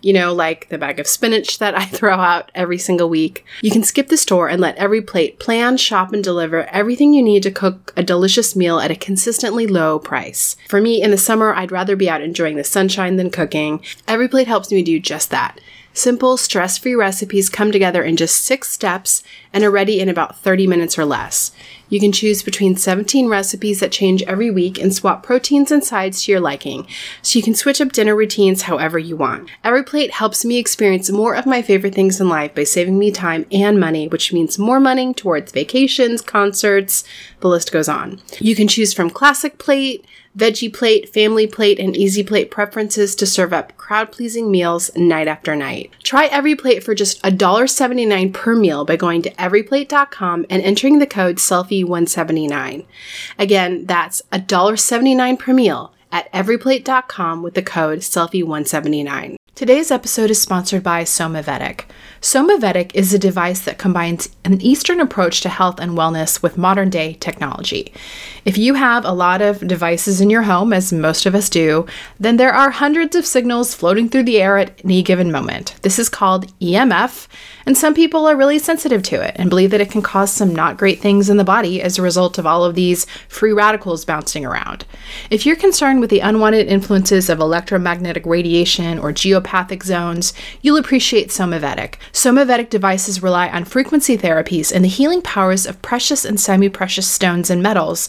you know, like the bag of spinach that I throw out every single week. You can skip the store and let EveryPlate plan, shop, and deliver everything you need to cook a delicious meal at a consistently low price. For me, in the summer, I'd rather be out enjoying the sunshine than cooking. EveryPlate helps me do just that. Simple, stress-free recipes come together in just 6 steps and are ready in about 30 minutes or less. You can choose between 17 recipes that change every week and swap proteins and sides to your liking, so you can switch up dinner routines however you want. EveryPlate helps me experience more of my favorite things in life by saving me time and money, which means more money towards vacations, concerts, the list goes on. You can choose from classic plate, veggie plate, family plate, and easy plate preferences to serve up crowd-pleasing meals night after night. Try EveryPlate for just $1.79 per meal by going to everyplate.com and entering the code SELFIE179. Again, that's $1.79 per meal at everyplate.com with the code SELFIE179. Today's episode is sponsored by Somavedic. Somavedic is a device that combines an Eastern approach to health and wellness with modern-day technology. If you have a lot of devices in your home, as most of us do, then there are hundreds of signals floating through the air at any given moment. This is called EMF, and some people are really sensitive to it and believe that it can cause some not great things in the body as a result of all of these free radicals bouncing around. If you're concerned with the unwanted influences of electromagnetic radiation or geopathic zones, you'll appreciate Somavedic. Somavedic devices rely on frequency therapies and the healing powers of precious and semi-precious stones and metals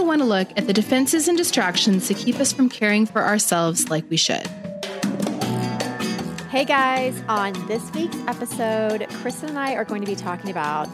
want to look at the defenses and distractions to keep us from caring for ourselves like we should. Hey guys, on this week's episode, Kristen and I are going to be talking about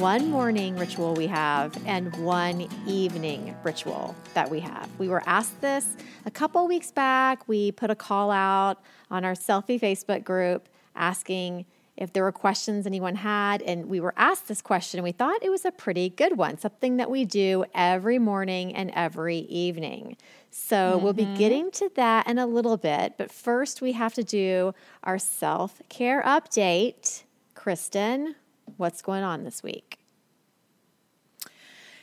one morning ritual we have and one evening ritual that we have. We were asked this a couple weeks back. We put a call out on our Selfie Facebook group asking if there were questions anyone had, and we were asked this question, and we thought it was a pretty good one, something that we do every morning and every evening. So We'll be getting to that in a little bit, but first we have to do our self-care update. Kristen, what's going on this week?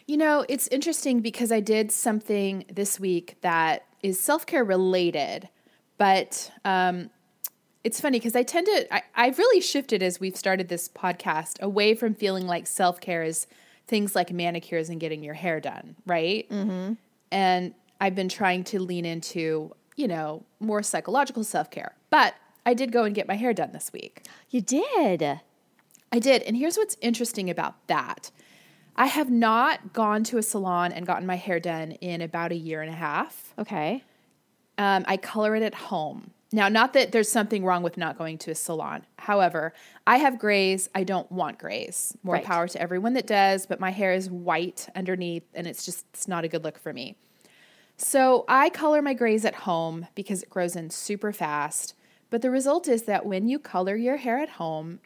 You know, it's interesting because I did something this week that is self-care related, but it's funny because I've really shifted as we've started this podcast away from feeling like self-care is things like manicures and getting your hair done, right? Mm-hmm. And I've been trying to lean into, you know, more psychological self-care. But I did go and get my hair done this week. You did? I did. And here's what's interesting about that. I have not gone to a salon and gotten my hair done in about 1.5 years. Okay. I color it at home. Now, not that there's something wrong with not going to a salon. However, I have grays. I don't want grays. More power to everyone that does, but my hair is white underneath, and it's not a good look for me. So I color my grays at home because it grows in super fast. But the result is that when you color your hair at home,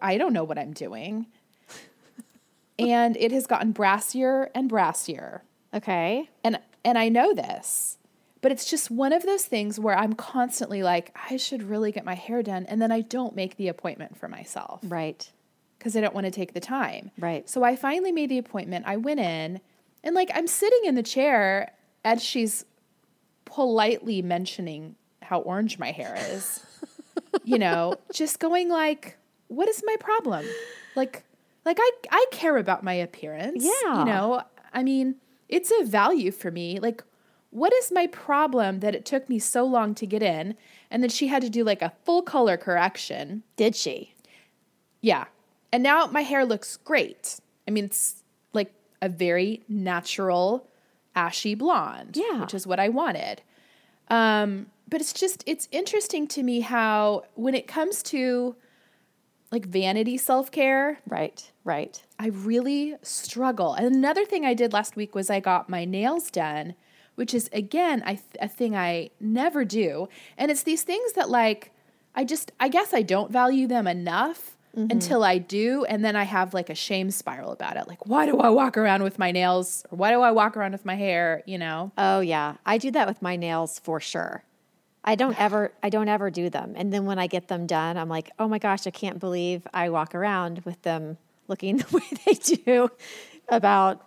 I don't know what I'm doing. And it has gotten brassier and brassier. Okay. And I know this. But it's just one of those things where I'm constantly like, I should really get my hair done. And then I don't make the appointment for myself. Right. Because I don't want to take the time. Right. So I finally made the appointment. I went in and I'm sitting in the chair and she's politely mentioning how orange my hair is, just going what is my problem? I care about my appearance. Yeah. It's a value for me. What is my problem that it took me so long to get in? And then she had to do a full color correction. Did she? Yeah. And now my hair looks great. It's a very natural ashy blonde, which is what I wanted. But it's interesting to me how when it comes to vanity self-care. Right. I really struggle. And another thing I did last week was I got my nails done, which is, again, a thing I never do. And it's these things that, I guess I don't value them enough until I do, and then I have, a shame spiral about it. Why do I walk around with my nails? Or why do I walk around with my hair, Oh, yeah. I do that with my nails for sure. I don't ever do them. And then when I get them done, I'm like, oh, my gosh, I can't believe I walk around with them looking the way they do about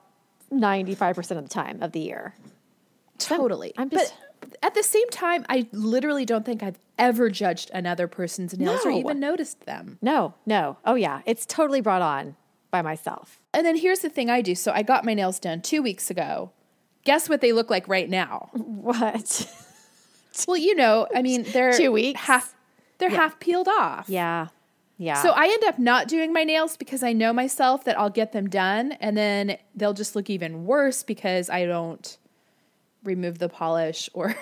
95% of the time of the year. Totally. But at the same time, I literally don't think I've ever judged another person's nails or even noticed them. No. Oh, yeah. It's totally brought on by myself. And then here's the thing I do. So I got my nails done 2 weeks ago. Guess what they look like right now? What? Well, they're 2 weeks. Half peeled off. Yeah. So I end up not doing my nails because I know myself that I'll get them done and then they'll just look even worse because I don't remove the polish or...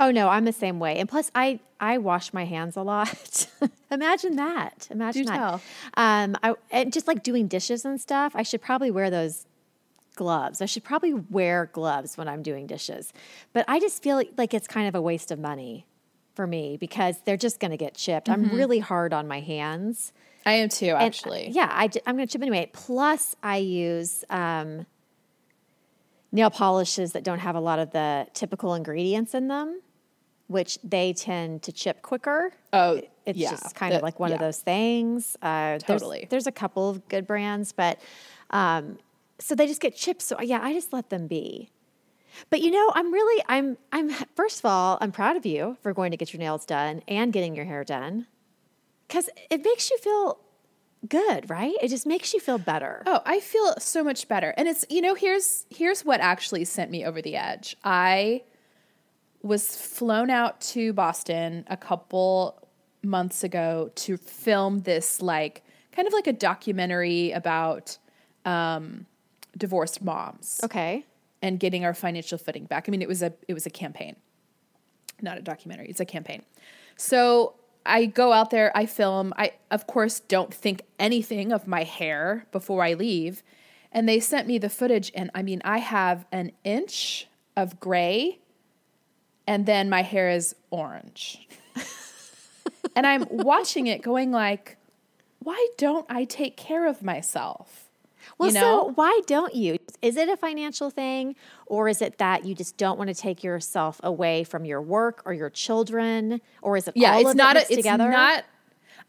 Oh, no, I'm the same way. And plus, I wash my hands a lot. Imagine that. Do that. Tell. I just doing dishes and stuff, I should probably wear those gloves. I should probably wear gloves when I'm doing dishes. But I just feel like it's kind of a waste of money for me because they're just going to get chipped. Mm-hmm. I'm really hard on my hands. I am too, actually. And, I'm going to chip anyway. Plus, I use... nail polishes that don't have a lot of the typical ingredients in them, which they tend to chip quicker. Oh, it's just kind of one of those things. Totally. There's a couple of good brands, but so they just get chipped. So I just let them be. But I'm first of all, I'm proud of you for going to get your nails done and getting your hair done, because it makes you feel good, right? It just makes you feel better. Oh, I feel so much better. And it's, here's what actually sent me over the edge. I was flown out to Boston a couple months ago to film this, kind of like a documentary about divorced moms. Okay. And getting our financial footing back. It was a campaign, not a documentary. It's a campaign. So I go out there, I film. I, of course, don't think anything of my hair before I leave. And they sent me the footage, and I have an inch of gray, and then my hair is orange. And I'm watching it going why don't I take care of myself? Well, so why don't you? Is it a financial thing, or is it that you just don't want to take yourself away from your work or your children, or is it together?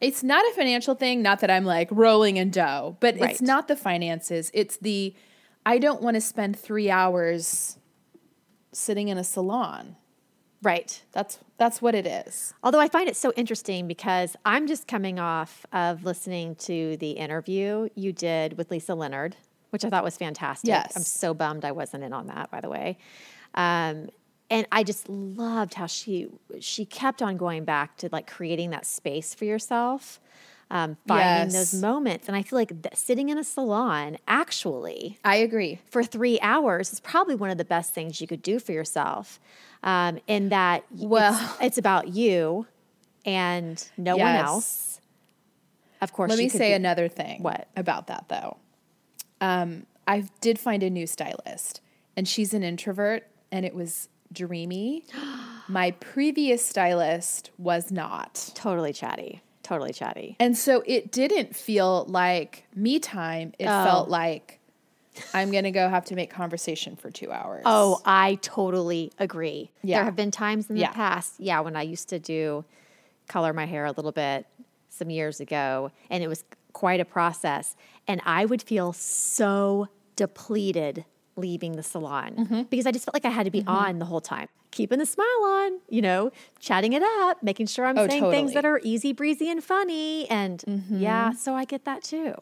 It's not a financial thing. Not that I'm rolling in dough, but It's not the finances. It's I don't want to spend 3 hours sitting in a salon. Right. That's what it is. Although I find it so interesting because I'm just coming off of listening to the interview you did with Lisa Leonard, which I thought was fantastic. Yes. I'm so bummed I wasn't in on that, by the way. And I just loved how she kept on going back to creating that space for yourself, finding those moments. And I feel sitting in a salon, actually, I agree, for 3 hours is probably one of the best things you could do for yourself. In that it's about you and no one else. Of course. Let me say another thing about that though. I did find a new stylist and she's an introvert and it was dreamy. My previous stylist was not. Totally chatty. And so it didn't feel like me time. It felt like I'm going to go have to make conversation for 2 hours. Oh, I totally agree. Yeah. There have been times in the past, when I used to color my hair a little bit some years ago, and it was quite a process, and I would feel so depleted leaving the salon because I just felt like I had to be on the whole time, keeping the smile on, chatting it up, making sure I'm saying things that are easy, breezy, and funny, and so I get that too.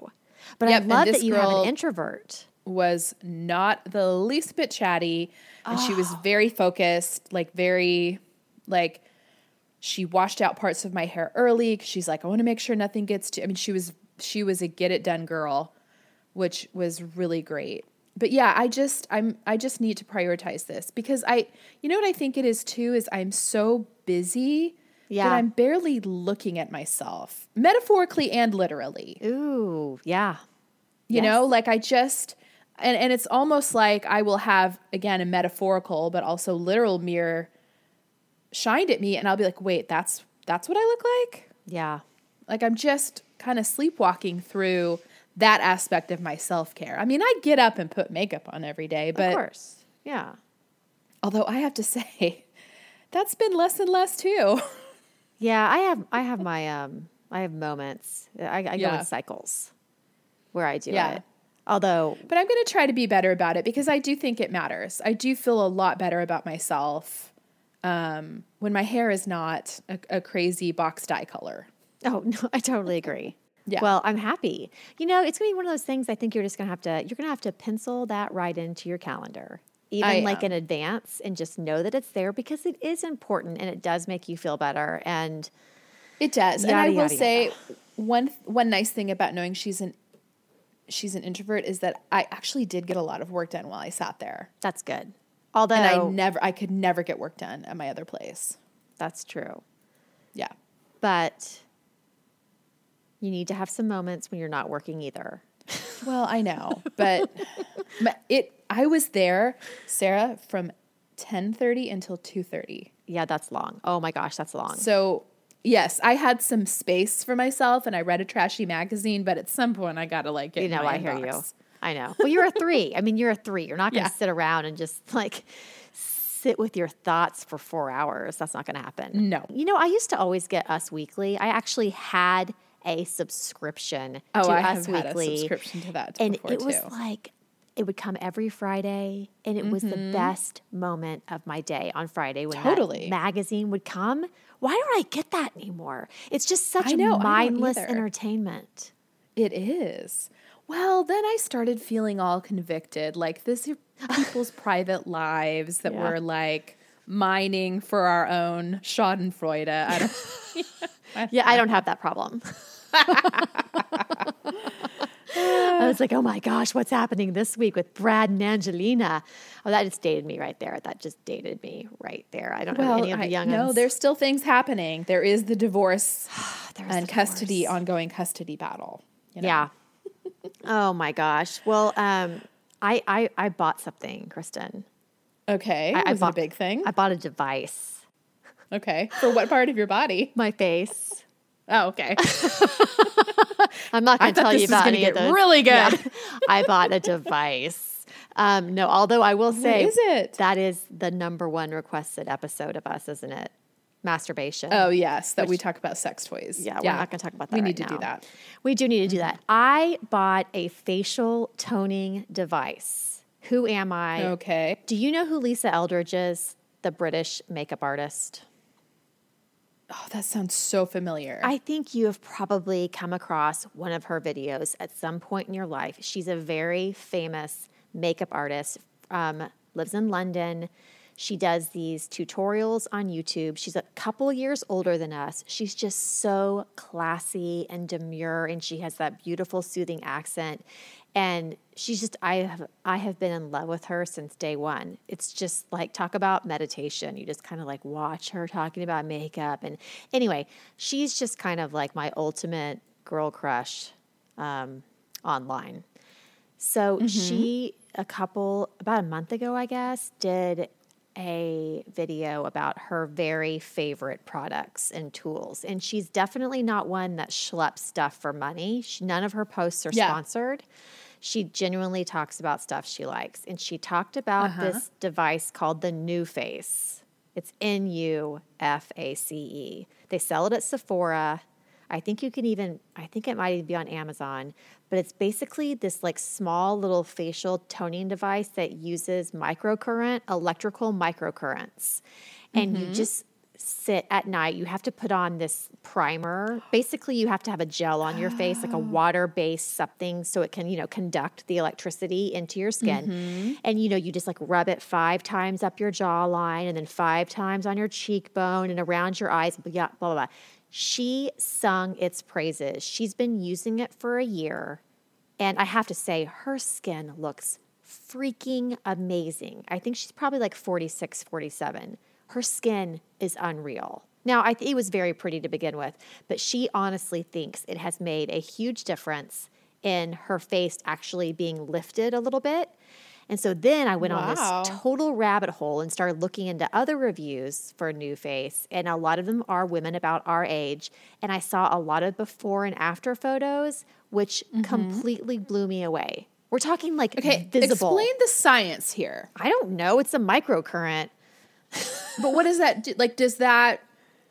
But I love that you have an introvert. Was not the least bit chatty, and she was very focused, she washed out parts of my hair early. She's like, I want to make sure nothing gets to. I mean, she was a get it done girl, which was really great. But yeah, I just need to prioritize this because what I think it is too, is I'm so busy that I'm barely looking at myself, metaphorically and literally. Ooh, yeah. And it's almost like I will have, again, a metaphorical, but also literal mirror shined at me and I'll be like, wait, that's what I look like? Yeah. Like I'm just kind of sleepwalking through that aspect of my self-care. I mean, I get up and put makeup on every day, but... Of course, yeah. Although I have to say, that's been less and less too. Yeah, I have my, I have moments. I go in cycles where I do it. Although... But I'm going to try to be better about it because I do think it matters. I do feel a lot better about myself when my hair is not a crazy box dye color. Oh, no, I totally agree. Yeah. Well, I'm happy. It's going to be one of those things I think you're going to have to pencil that right into your calendar, even in advance, and just know that it's there because it is important and it does make you feel better. And it does. Yada, and I will say one nice thing about knowing she's an introvert is that I actually did get a lot of work done while I sat there. That's good. Although and I could never get work done at my other place. That's true. Yeah. But you need to have some moments when you're not working either. Well, I know, but I was there, Sarah, from 10:30 until 2:30. Yeah, that's long. Oh my gosh, that's long. So yes, I had some space for myself and I read a trashy magazine, but at some point I got to get in my inbox. Hear you. I know. Well, you're a three. You're not going to sit around and just sit with your thoughts for 4 hours. That's not going to happen. No. I used to always get Us Weekly. I actually had a subscription to Us Weekly. Had a subscription to that and before, it was too. It would come every Friday, and it was the best moment of my day on Friday when that magazine would come. Why don't I get that anymore? It's just such mindless entertainment. It is. Well, then I started feeling all convicted, this people's private lives that were mining for our own Schadenfreude. I don't have that problem. I was oh my gosh, what's happening this week with Brad and Angelina? Oh, that just dated me right there. I don't know any of the young ones. No, there's still things happening. There is the divorce ongoing custody battle. Yeah. Oh my gosh. Well, I bought something, Kristen. Okay. I bought a big thing. I bought a device. Okay. For what part of your body? My face. Oh, okay. I'm not going to tell you about any of those. Really good. Yeah. I bought a device. No, although I will say, what is it? That is the number one requested episode of us, isn't it? Masturbation. Oh, yes. That we talk about sex toys. Yeah. We're not going to talk about that right now. We need to do that. We do need to do that. I bought a facial toning device. Who am I? Okay. Do you know who Lisa Eldridge is? The British makeup artist. Oh, that sounds so familiar. I think you have probably come across one of her videos at some point in your life. She's a very famous makeup artist, lives in London. She does these tutorials on YouTube. She's a couple years older than us. She's just so classy and demure, and she has that beautiful, soothing accent. And she's just, I have been in love with her since day one. It's just like, talk about meditation. You just kind of like watch her talking about makeup. And anyway, she's just kind of like my ultimate girl crush online. So she, about a month ago, I guess, did a video about her very favorite products and tools. And she's definitely not one that schleps stuff for money. None of her posts are sponsored. She genuinely talks about stuff she likes. And she talked about this device called the NuFace. It's NUFACE. They sell it at Sephora. I think it might even be on Amazon, but it's basically this like small little facial toning device that uses electrical microcurrents. And you just sit at night, you have to put on this primer. Basically, you have to have a gel on your face, like a water-based something, so it can, conduct the electricity into your skin. And, you just like rub it 5 times up your jawline and then 5 times on your cheekbone and around your eyes, blah, blah, blah. She sung its praises. She's been using it for a year. And I have to say, her skin looks freaking amazing. I think she's probably like 46, 47. Her skin is unreal. Now, it was very pretty to begin with, but she honestly thinks it has made a huge difference in her face actually being lifted a little bit. And so then I went on this total rabbit hole and started looking into other reviews for NuFace, and a lot of them are women about our age. And I saw a lot of before and after photos, which completely blew me away. We're talking like visible. Explain the science here. I don't know. It's a microcurrent. But what does that do? Like, does that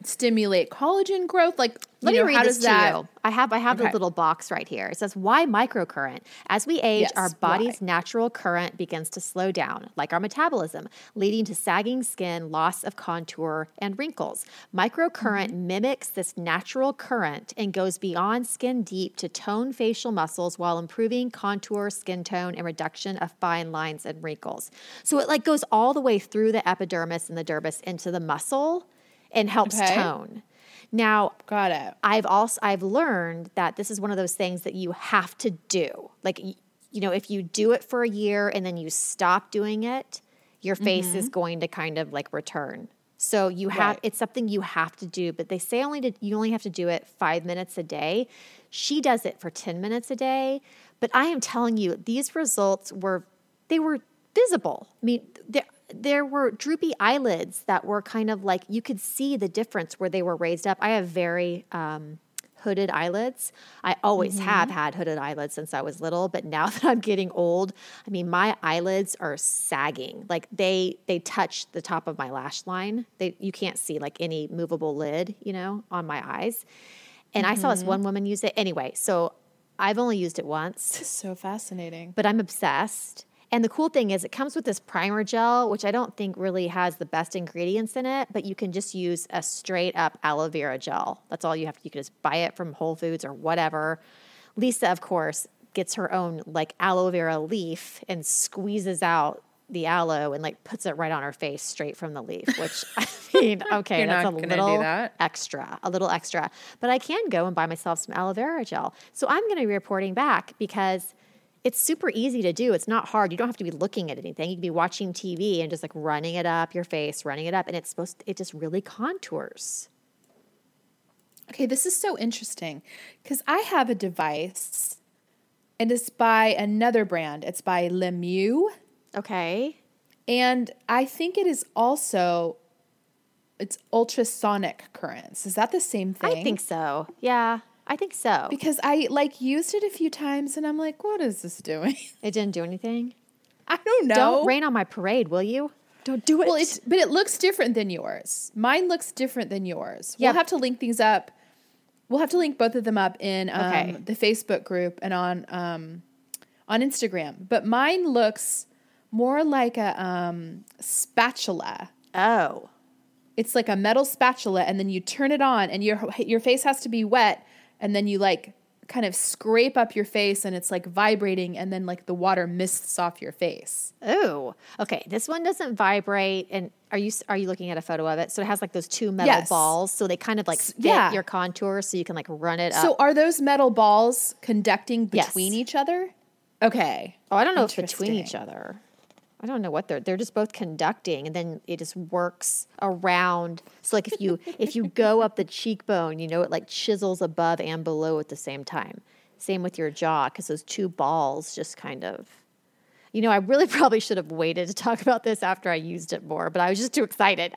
stimulate collagen growth? Like, let me read this to you. I have the little box right here. It says, why microcurrent? As we age, our body's natural current begins to slow down, like our metabolism, leading to sagging skin, loss of contour, and wrinkles. Microcurrent mimics this natural current and goes beyond skin deep to tone facial muscles while improving contour, skin tone, and reduction of fine lines and wrinkles. So it like goes all the way through the epidermis and the dermis into the muscle and helps tone. Now, got it. I've learned that this is one of those things that you have to do. Like, if you do it for a year and then you stop doing it, your face is going to kind of like return. So you have, it's something you have to do, but they say you only have to do it 5 minutes a day. She does it for 10 minutes a day, but I am telling you, these results were visible. I mean, there were droopy eyelids that were kind of like, you could see the difference where they were raised up. I have very hooded eyelids. I always have had hooded eyelids since I was little, but now that I'm getting old, I mean, my eyelids are sagging. Like they touch the top of my lash line. You can't see like any movable lid, on my eyes. And I saw this one woman use it anyway. So I've only used it once. This is so fascinating. But I'm obsessed. And the cool thing is it comes with this primer gel, which I don't think really has the best ingredients in it, but you can just use a straight up aloe vera gel. That's all you have to. You can just buy it from Whole Foods or whatever. Lisa, of course, gets her own like aloe vera leaf and squeezes out the aloe and like puts it right on her face straight from the leaf, which I mean, okay, that's a little extra, but I can go and buy myself some aloe vera gel. So I'm going to be reporting back because it's super easy to do. It's not hard. You don't have to be looking at anything. You can be watching TV and just like running it up your face, and it just really contours. Okay, this is so interesting because I have a device and it's by another brand. It's by Lemieux. Okay. And I think it is also, it's ultrasonic currents. Is that the same thing? I think so. Yeah. I think so. Because I used it a few times and I'm like, what is this doing? It didn't do anything? I don't know. Don't rain on my parade, will you? Don't do it. Well, but it looks different than yours. Mine looks different than yours. Yep. We'll have to link these up. We'll have to link both of them up in the Facebook group and on Instagram. But mine looks more like a spatula. Oh. It's like a metal spatula and then you turn it on and your face has to be wet. And then you like kind of scrape up your face and it's like vibrating and then like the water mists off your face. Oh, okay. This one doesn't vibrate. And are you looking at a photo of it? So it has like those two metal balls. So they kind of like fit your contour so you can like run it up. So are those metal balls conducting between each other? Okay. Oh, I don't know if between each other. I don't know what they're just both conducting, and then it just works around. So like if you go up the cheekbone, you know, it like chisels above and below at the same time. Same with your jaw, because those two balls just kind of, you know, I really probably should have waited to talk about this after I used it more, but I was just too excited.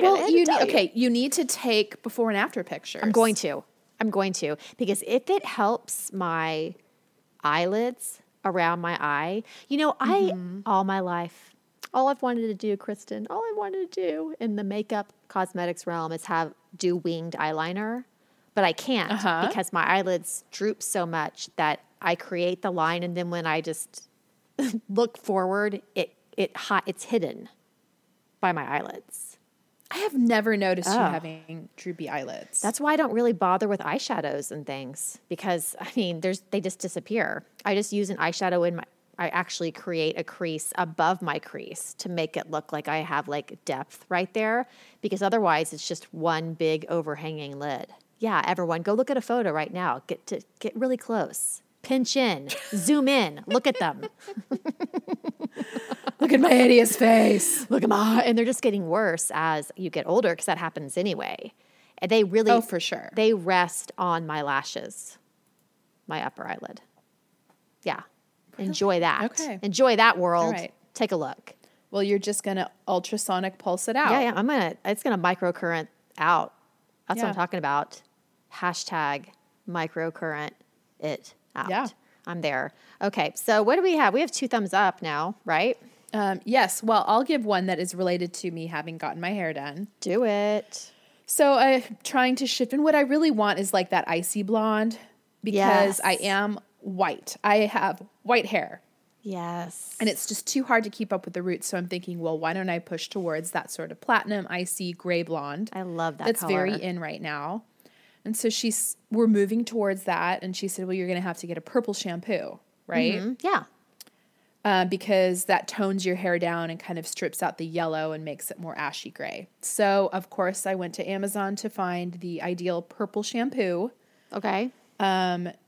Well, you need to take before and after pictures. I'm going to, because if it helps my eyelids around my eye. You know, all I've wanted to do, Kristen, in the makeup cosmetics realm is do winged eyeliner, but I can't because my eyelids droop so much that I create the line, and then when I just look forward, it's hidden by my eyelids. I have never noticed you having droopy eyelids. That's why I don't really bother with eyeshadows and things, because I mean, they just disappear. I just use an eyeshadow I actually create a crease above my crease to make it look like I have like depth right there, because otherwise it's just one big overhanging lid. Yeah, everyone, go look at a photo right now. Get really close. Pinch in, zoom in, look at them. Look at my hideous face. Look at my, and they're just getting worse as you get older, because that happens anyway. And they really, for sure, they rest on my lashes, my upper eyelid. Yeah, really? Enjoy that. Okay, enjoy that world. Right. Take a look. Well, you're just gonna ultrasonic pulse it out. Yeah. It's gonna microcurrent out. That's what I'm talking about. # microcurrent it out. Yeah. I'm there. Okay. So what do we have? We have 2 thumbs up now, right? Yes. Well, I'll give one that is related to me having gotten my hair done. Do it. So I'm trying to shift. And what I really want is like that icy blonde, because I am white. I have white hair. Yes. And it's just too hard to keep up with the roots. So I'm thinking, well, why don't I push towards that sort of platinum, icy gray blonde? I love that. That's color. Very in right now. And so we're moving towards that. And she said, well, you're going to have to get a purple shampoo, right? Mm-hmm. Yeah. Because that tones your hair down and kind of strips out the yellow and makes it more ashy gray. So, of course, I went to Amazon to find the ideal purple shampoo. Okay.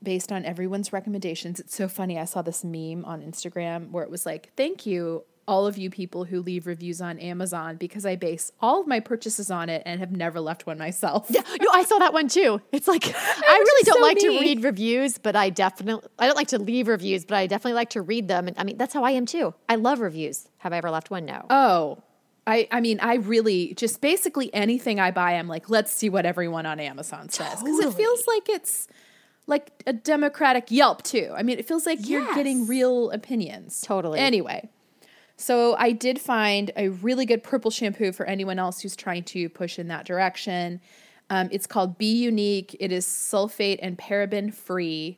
Based on everyone's recommendations. It's so funny. I saw this meme on Instagram where it was like, thank you, all of you people who leave reviews on Amazon, because I base all of my purchases on it and have never left one myself. Yeah, no, I saw that one too. It's like, I really don't like to read reviews, but I don't like to leave reviews, but I definitely like to read them. And I mean, that's how I am too. I love reviews. Have I ever left one? No. Oh, I mean, I really just basically anything I buy, I'm like, let's see what everyone on Amazon says. Totally. Cause it feels like it's like a democratic Yelp too. I mean, it feels like you're getting real opinions. Totally. Anyway. So I did find a really good purple shampoo for anyone else who's trying to push in that direction. It's called Be Unique. It is sulfate and paraben free,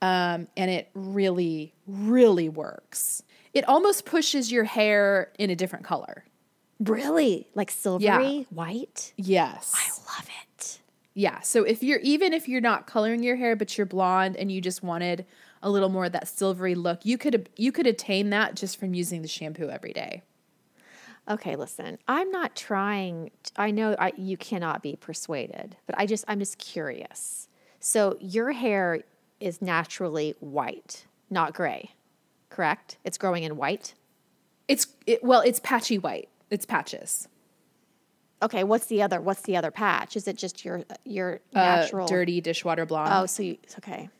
and it really, really works. It almost pushes your hair in a different color. Really? Like silvery white? Yes. I love it. Yeah. So if you're not coloring your hair, but you're blonde and you just wanted a little more of that silvery look, you could attain that just from using the shampoo every day. Okay, listen, I'm not trying. You cannot be persuaded, but I'm just curious. So your hair is naturally white, not gray, correct? It's growing in white. It's patchy white. It's patches. Okay, what's the other patch? Is it just your natural dirty dishwater blonde? Oh, so it's okay.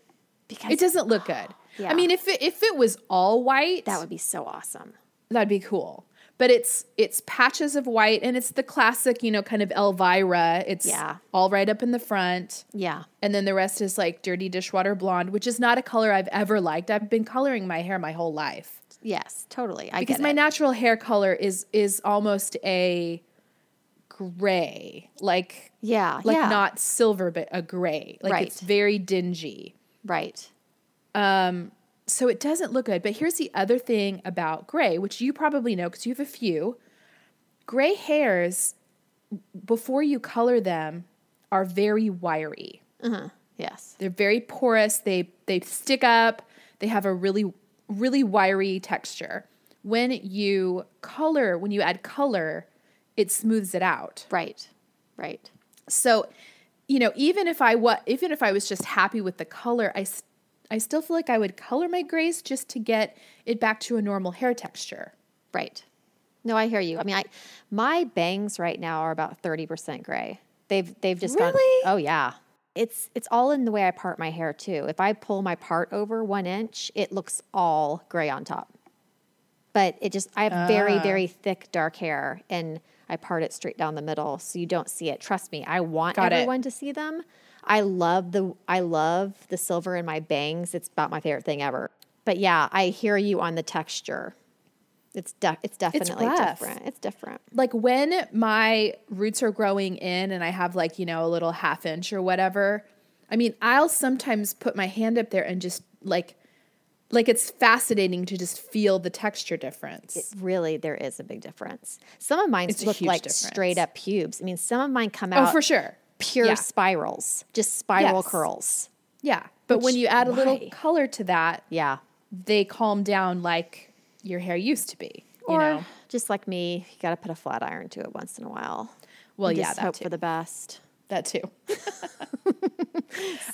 Because it doesn't look good. Yeah. I mean, if it was all white, that would be so awesome. That'd be cool. But it's patches of white, and it's the classic, you know, kind of Elvira. It's all right up in the front. Yeah. And then the rest is like dirty dishwater blonde, which is not a color I've ever liked. I've been coloring my hair my whole life. Yes, totally. Because my natural hair color is almost a gray. Like not silver, but a gray. Like it's very dingy. Right. So it doesn't look good. But here's the other thing about gray, which you probably know because you have a few. Gray hairs, before you color them, are very wiry. Uh-huh. Yes. They're very porous. They stick up. They have a really, really wiry texture. When you add color, it smooths it out. Right. Right. So, you know, even if I was just happy with the color, I still feel like I would color my grays just to get it back to a normal hair texture. Right. No, I hear you. I mean, my bangs right now are about 30% gray. They've just gone. Really? Oh yeah. It's all in the way I part my hair too. If I pull my part over 1 inch, it looks all gray on top. But I have very, very thick dark hair, and I part it straight down the middle, so you don't see it. Trust me, I want everyone to see them. I love the silver in my bangs. It's about my favorite thing ever. But yeah, I hear you on the texture. It's definitely different. It's different. Like when my roots are growing in and I have like, you know, a little 1/2 inch or whatever, I mean, I'll sometimes put my hand up there and just like it's fascinating to just feel the texture difference. It really, there is a big difference. Some of mine look like straight up pubes. I mean, some of mine come out. Oh, for sure. Pure spirals, just spiral curls. Yeah. But when you add a little color to that, they calm down like your hair used to be. Or just like me, you got to put a flat iron to it once in a while. Well, yeah, just hope for the best. That too.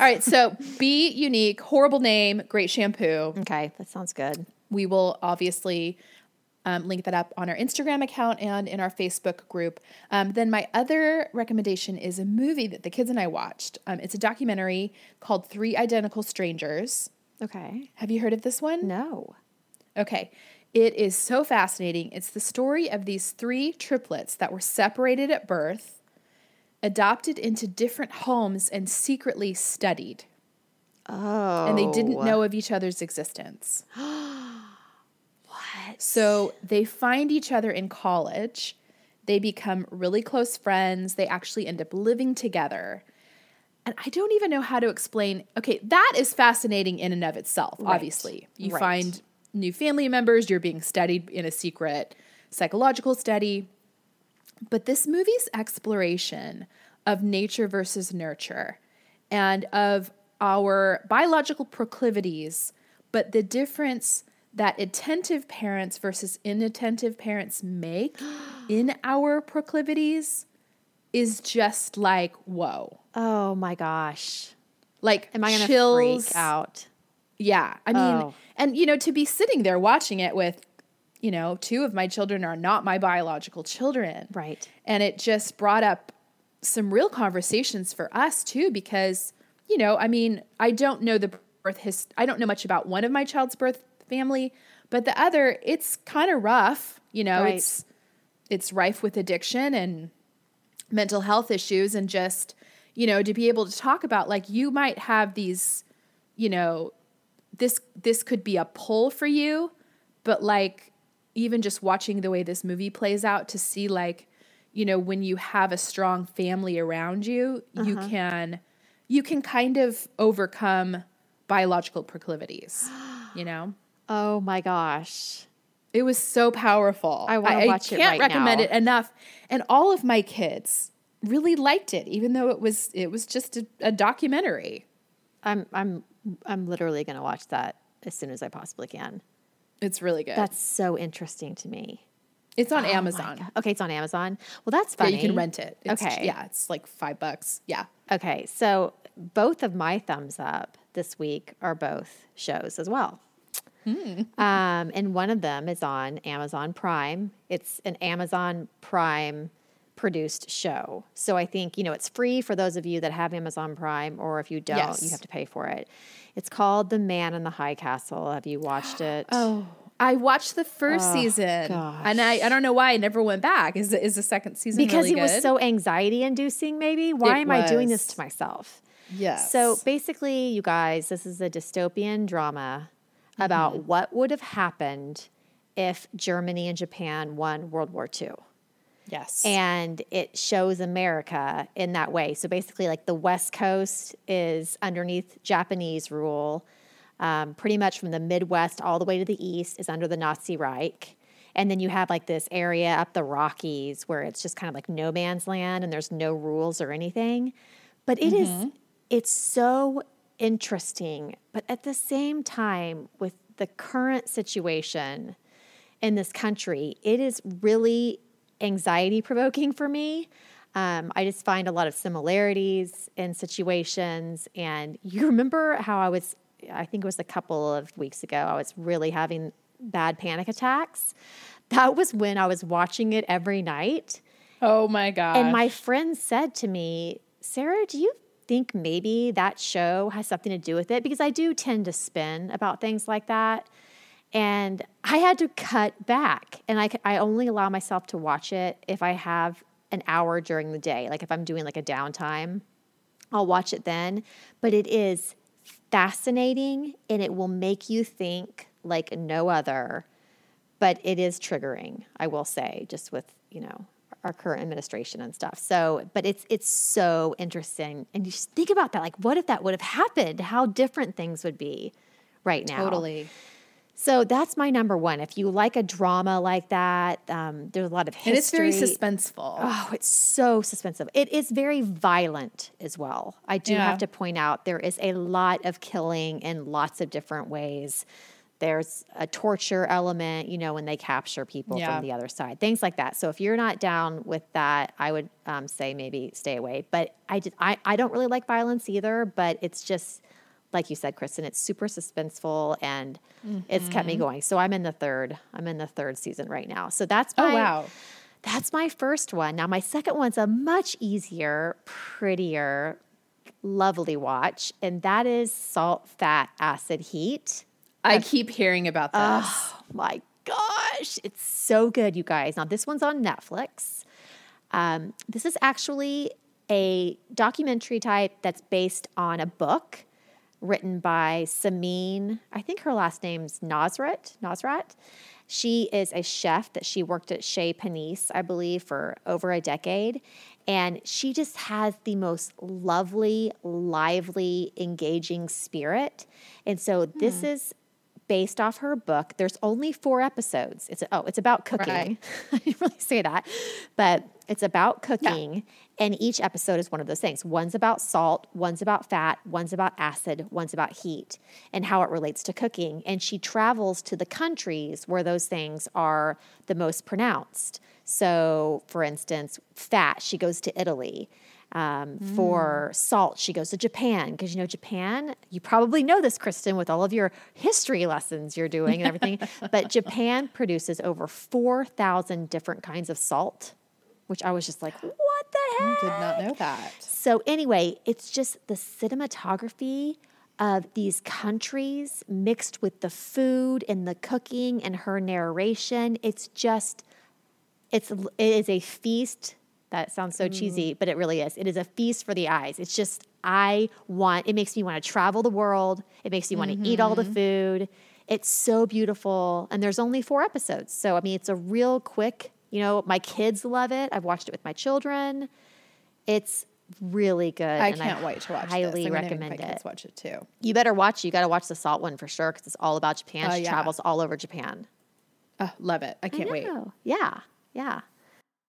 All right. So Be Unique, horrible name, great shampoo. Okay. That sounds good. We will obviously link that up on our Instagram account and in our Facebook group. Then my other recommendation is a movie that the kids and I watched. It's a documentary called 3 Identical Strangers. Okay. Have you heard of this one? No. Okay. It is so fascinating. It's the story of these 3 triplets that were separated at birth, adopted into different homes, and secretly studied. Oh. And they didn't know of each other's existence. So they find each other in college. They become really close friends. They actually end up living together. And I don't even know how to explain. Okay, that is fascinating in and of itself, obviously. You find new family members. You're being studied in a secret psychological study. But this movie's exploration of nature versus nurture and of our biological proclivities, but the difference that attentive parents versus inattentive parents make in our proclivities is just like, whoa. Oh my gosh. Like, am I going to freak out? Yeah. I mean, and you know, to be sitting there watching it with, you know, 2 of my children are not my biological children. Right. And it just brought up some real conversations for us too, because, you know, I mean, I don't know much about one of my child's birth family, but the other, it's kind of rough, you know, it's rife with addiction and mental health issues, and just, you know, to be able to talk about like, you might have these, you know, this could be a pull for you, but like even just watching the way this movie plays out to see like, you know, when you have a strong family around you, you can kind of overcome biological proclivities, you know? Oh my gosh. It was so powerful. I want to watch it right now. I can't recommend it enough. And all of my kids really liked it, even though it was just a documentary. I'm literally going to watch that as soon as I possibly can. It's really good. That's so interesting to me. It's on Amazon. Okay, it's on Amazon. Well, that's funny. Yeah, you can rent it. It's like $5. Yeah. Okay, so both of my thumbs up this week are both shows as well. And one of them is on Amazon Prime. It's an Amazon Prime produced show. So I think, you know, it's free for those of you that have Amazon Prime, or if you don't, you have to pay for it. It's called The Man in the High Castle. Have you watched it? Oh, I watched the first season. Gosh. And I don't know why I never went back. Is the second season because really good? Because it was so anxiety inducing maybe. Why am I doing this to myself? Yes. So basically, you guys, this is a dystopian drama about what would have happened if Germany and Japan won World War II. Yes. And it shows America in that way. So basically, like, the West Coast is underneath Japanese rule. Pretty much from the Midwest all the way to the East is under the Nazi Reich. And then you have, like, this area up the Rockies where it's just kind of like no man's land and there's no rules or anything. But it is... It's so interesting, but at the same time, with the current situation in this country, it is really anxiety-provoking for me. I just find a lot of similarities in situations. And you remember how I think it was a couple of weeks ago, I was really having bad panic attacks. That was when I was watching it every night. Oh my gosh. And my friend said to me, Sarah, do you think maybe that show has something to do with it? Because I do tend to spin about things like that. And I had to cut back. And I only allow myself to watch it if I have an hour during the day. Like if I'm doing like a downtime, I'll watch it then. But it is fascinating and it will make you think like no other. But it is triggering, I will say, just with, our current administration and stuff. So, but it's so interesting. And you just think about that. Like, what if that would have happened? How different things would be right now. Totally. So that's my number one. If you like a drama like that, there's a lot of history. And it's very suspenseful. Oh, it's so suspenseful. It is very violent as well. I do have to point out there is a lot of killing in lots of different ways. There's a torture element, when they capture people from the other side, things like that. So if you're not down with that, I would say maybe stay away. But I don't really like violence either, but it's just, like you said, Kristen, it's super suspenseful and it's kept me going. So I'm in the third season right now. So that's that's my first one. Now my second one's a much easier, prettier, lovely watch. And that is Salt, Fat, Acid, Heat. I keep hearing about this. Oh my gosh. It's so good, you guys. Now this one's on Netflix. This is actually a documentary type that's based on a book written by Samin, I think her last name's Nazrat. She is a chef that she worked at Chez Panisse, I believe, for over a decade. And she just has the most lovely, lively, engaging spirit. And so this is based off her book. There's only 4 episodes. It's about cooking. Right. I didn't really say that, but it's about cooking. Yeah. And each episode is one of those things. One's about salt, one's about fat, one's about acid, one's about heat, and how it relates to cooking. And she travels to the countries where those things are the most pronounced. So, for instance, fat, she goes to Italy. For salt, she goes to Japan, because Japan, you probably know this, Kristen, with all of your history lessons you're doing and everything, but Japan produces over 4,000 different kinds of salt, which I was just like, what the heck? I did not know that. So anyway, it's just the cinematography of these countries mixed with the food and the cooking and her narration. It is a feast. That sounds so cheesy, but it really is. It is a feast for the eyes. It's just, it makes me want to travel the world. It makes me want to eat all the food. It's so beautiful. And there's only 4 episodes. So, it's a real quick, my kids love it. I've watched it with my children. It's really good. I can't wait to watch this. I highly recommend it. Let's watch it too. You better watch. You got to watch the Salt one for sure, because it's all about Japan. She travels all over Japan. Love it. I can't wait. Yeah. Yeah.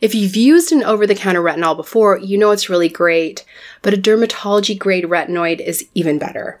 If you've used an over-the-counter retinol before, it's really great, but a dermatology-grade retinoid is even better.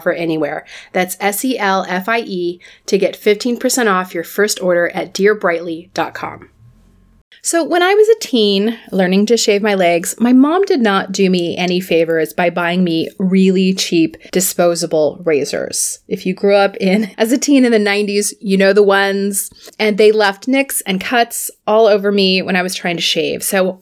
anywhere. That's SELFIE to get 15% off your first order at dearbrightly.com. So when I was a teen learning to shave my legs, my mom did not do me any favors by buying me really cheap disposable razors. If you grew up as a teen in the 90s, you know the ones. And they left nicks and cuts all over me when I was trying to shave. So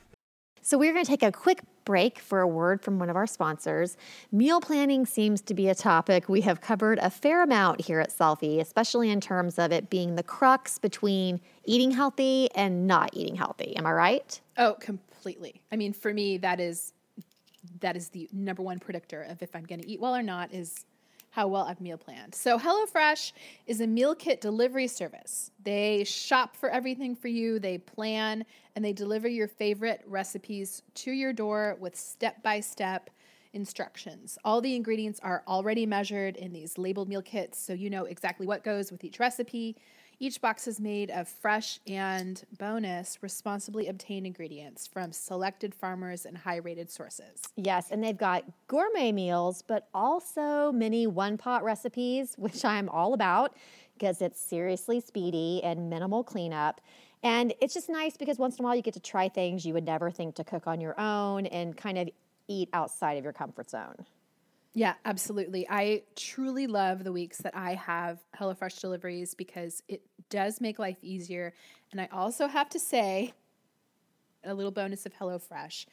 So we're going to take a quick break for a word from one of our sponsors. Meal planning seems to be a topic we have covered a fair amount here at Selfie, especially in terms of it being the crux between eating healthy and not eating healthy. Am I right? Oh, completely. I mean, for me, that is the number one predictor of if I'm going to eat well or not is how well I've meal planned. So HelloFresh is a meal kit delivery service. They shop for everything for you, they plan, and they deliver your favorite recipes to your door with step-by-step instructions. All the ingredients are already measured in these labeled meal kits, so you know exactly what goes with each recipe. Each box is made of fresh and bonus responsibly obtained ingredients from selected farmers and high-rated sources. Yes, and they've got gourmet meals, but also many one-pot recipes, which I'm all about because it's seriously speedy and minimal cleanup. And it's just nice because once in a while you get to try things you would never think to cook on your own and kind of eat outside of your comfort zone. Yeah, absolutely. I truly love the weeks that I have HelloFresh deliveries because it does make life easier. And I also have to say a little bonus of HelloFresh.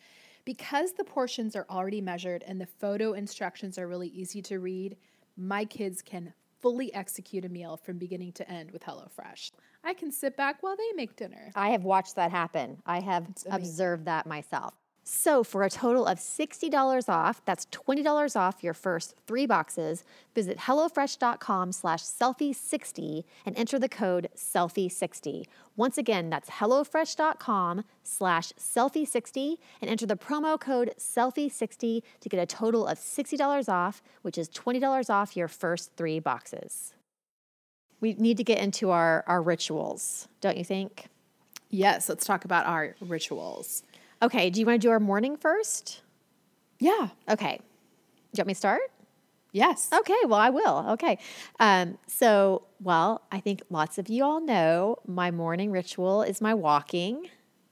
Because the portions are already measured and the photo instructions are really easy to read, my kids can fully execute a meal from beginning to end with HelloFresh. I can sit back while they make dinner. I have watched that happen. I have observed that myself. So for a total of $60 off, that's $20 off your first 3 boxes, visit HelloFresh.com/Selfie60 and enter the code Selfie60. Once again, that's HelloFresh.com/Selfie60 and enter the promo code Selfie60 to get a total of $60 off, which is $20 off your first 3 boxes. We need to get into our rituals, don't you think? Yes, let's talk about our rituals. Okay, do you want to do our morning first? Yeah. Okay. Do you want me to start? Yes. Okay, well, I will. Okay. I think lots of you all know my morning ritual is my walking.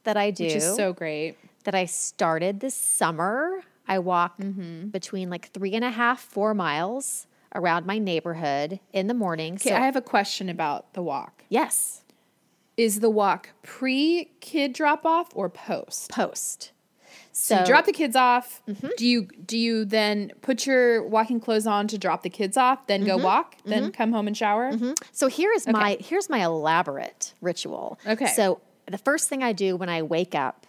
that I do. Which is so great. That I started this summer. I walk between like 3.5 to 4 miles around my neighborhood in the morning. Okay, so I have a question about the walk. Yes. Is the walk pre-kid drop-off or post? Post. So you drop the kids off. Mm-hmm. Do you then put your walking clothes on to drop the kids off, then go walk, then come home and shower? Mm-hmm. So here's my elaborate ritual. Okay. So the first thing I do when I wake up,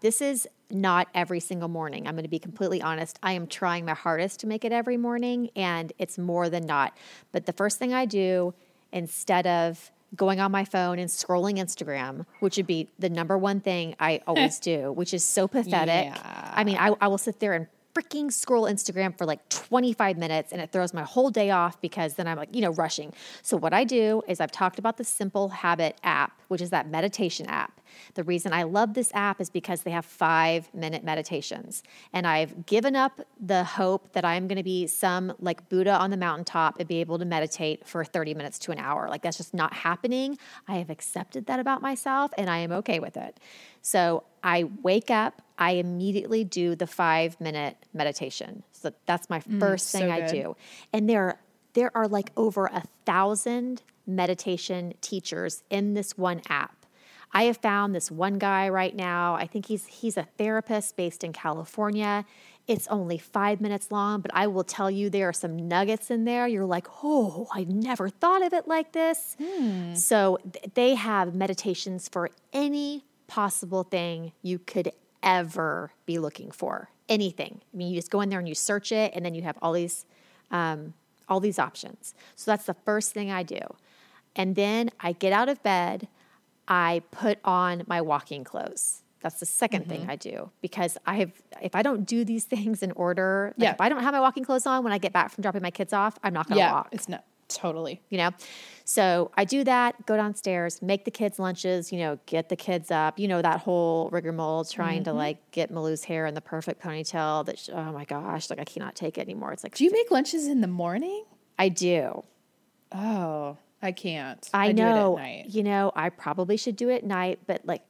this is not every single morning. I'm going to be completely honest. I am trying my hardest to make it every morning, and it's more than not. But the first thing I do, instead of going on my phone and scrolling Instagram, which would be the number one thing I always do, which is so pathetic. Yeah. I mean, I will sit there and freaking scroll Instagram for like 25 minutes and it throws my whole day off because then I'm like, rushing. So what I do is I've talked about the Simple Habit app, which is that meditation app. The reason I love this app is because they have 5-minute meditations, and I've given up the hope that I'm going to be some like Buddha on the mountaintop and be able to meditate for 30 minutes to an hour. Like, that's just not happening. I have accepted that about myself and I am okay with it. So I wake up, I immediately do the 5-minute meditation. So that's my first thing I do. And there are like over 1,000 meditation teachers in this one app. I have found this one guy right now. I think he's a therapist based in California. It's only 5 minutes long, but I will tell you there are some nuggets in there. You're like, oh, I've never thought of it like this. So they have meditations for any possible thing you could ever be looking for. Anything. I mean, you just go in there and you search it, and then you have all these options. So that's the first thing I do. And then I get out of bed. I put on my walking clothes. That's the second thing I do, because if I don't do these things in order, like if I don't have my walking clothes on when I get back from dropping my kids off, I'm not going to walk. It's not totally, So I do that, go downstairs, make the kids lunches, get the kids up, that whole rigmarole trying to like get Malou's hair in the perfect ponytail that, oh my gosh, like I cannot take it anymore. It's like, do you make lunches in the morning? I do. Oh, I can't. I know, do it at night. I probably should do it at night, but like,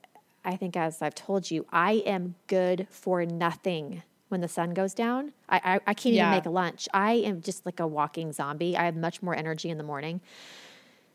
I think as I've told you, I am good for nothing when the sun goes down. I can't even make a lunch. I am just like a walking zombie. I have much more energy in the morning.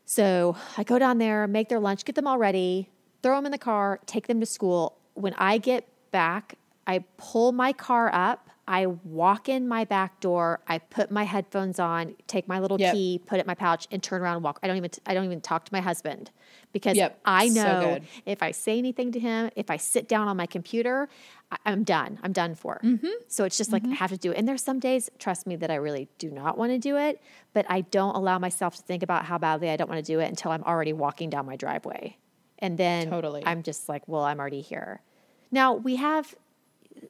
So I go down there, make their lunch, get them all ready, throw them in the car, take them to school. When I get back, I pull my car up. I walk in my back door, I put my headphones on, take my little key, put it in my pouch, and turn around and walk. I don't even talk to my husband, because I know if I say anything to him, if I sit down on my computer, I'm done. I'm done for. Mm-hmm. So it's just like I have to do it. And there's some days, trust me, that I really do not want to do it, but I don't allow myself to think about how badly I don't want to do it until I'm already walking down my driveway. And then I'm just like, well, I'm already here. Now we have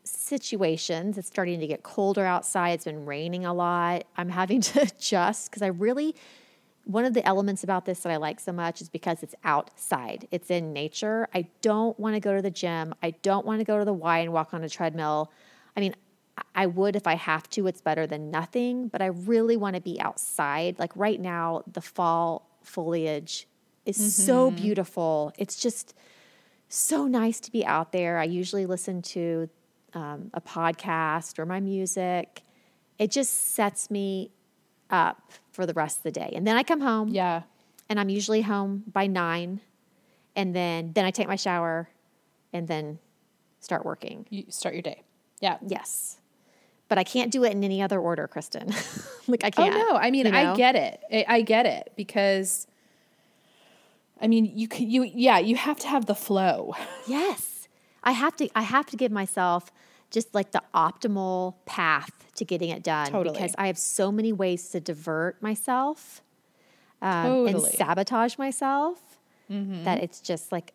situations. It's starting to get colder outside. It's been raining a lot. I'm having to adjust because one of the elements about this that I like so much is because it's outside. It's in nature. I don't want to go to the gym. I don't want to go to the Y and walk on a treadmill. I mean, I would if I have to. It's better than nothing, but I really want to be outside. Like right now, the fall foliage is so beautiful. It's just so nice to be out there. I usually listen to a podcast or my music. It just sets me up for the rest of the day. And then I come home. Yeah. And I'm usually home by 9. And then I take my shower and then start working. You start your day. Yeah. Yes. But I can't do it in any other order, Kristen. Like I can't. Oh no. I mean, I get it. I get it, because I mean, you have to have the flow. Yes. I have to give myself just like the optimal path to getting it done, because I have so many ways to divert myself and sabotage myself that it's just like,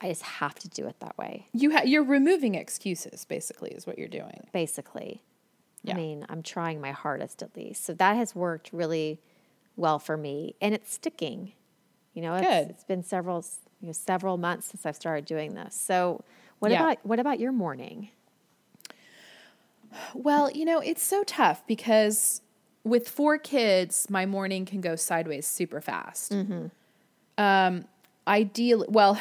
I just have to do it that way. You're removing excuses, basically, is what you're doing. Basically. Yeah. I mean, I'm trying my hardest at least. So that has worked really well for me, and it's sticking. It's been several months since I've started doing this. So what about your morning? Well, it's so tough because with 4 kids, my morning can go sideways super fast. Ideally, well,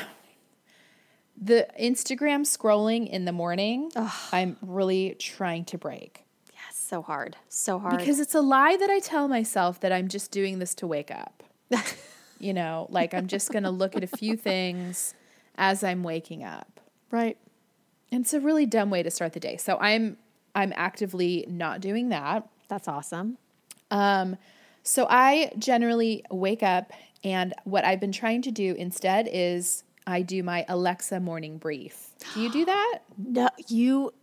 The Instagram scrolling in the morning, I'm really trying to break. Yeah, so hard. Because it's a lie that I tell myself that I'm just doing this to wake up. You know, like I'm just going to look at a few things as I'm waking up. Right. And it's a really dumb way to start the day. So I'm actively not doing that. That's awesome. So I generally wake up, and what I've been trying to do instead is I do my Alexa morning brief. Do you do that? No, you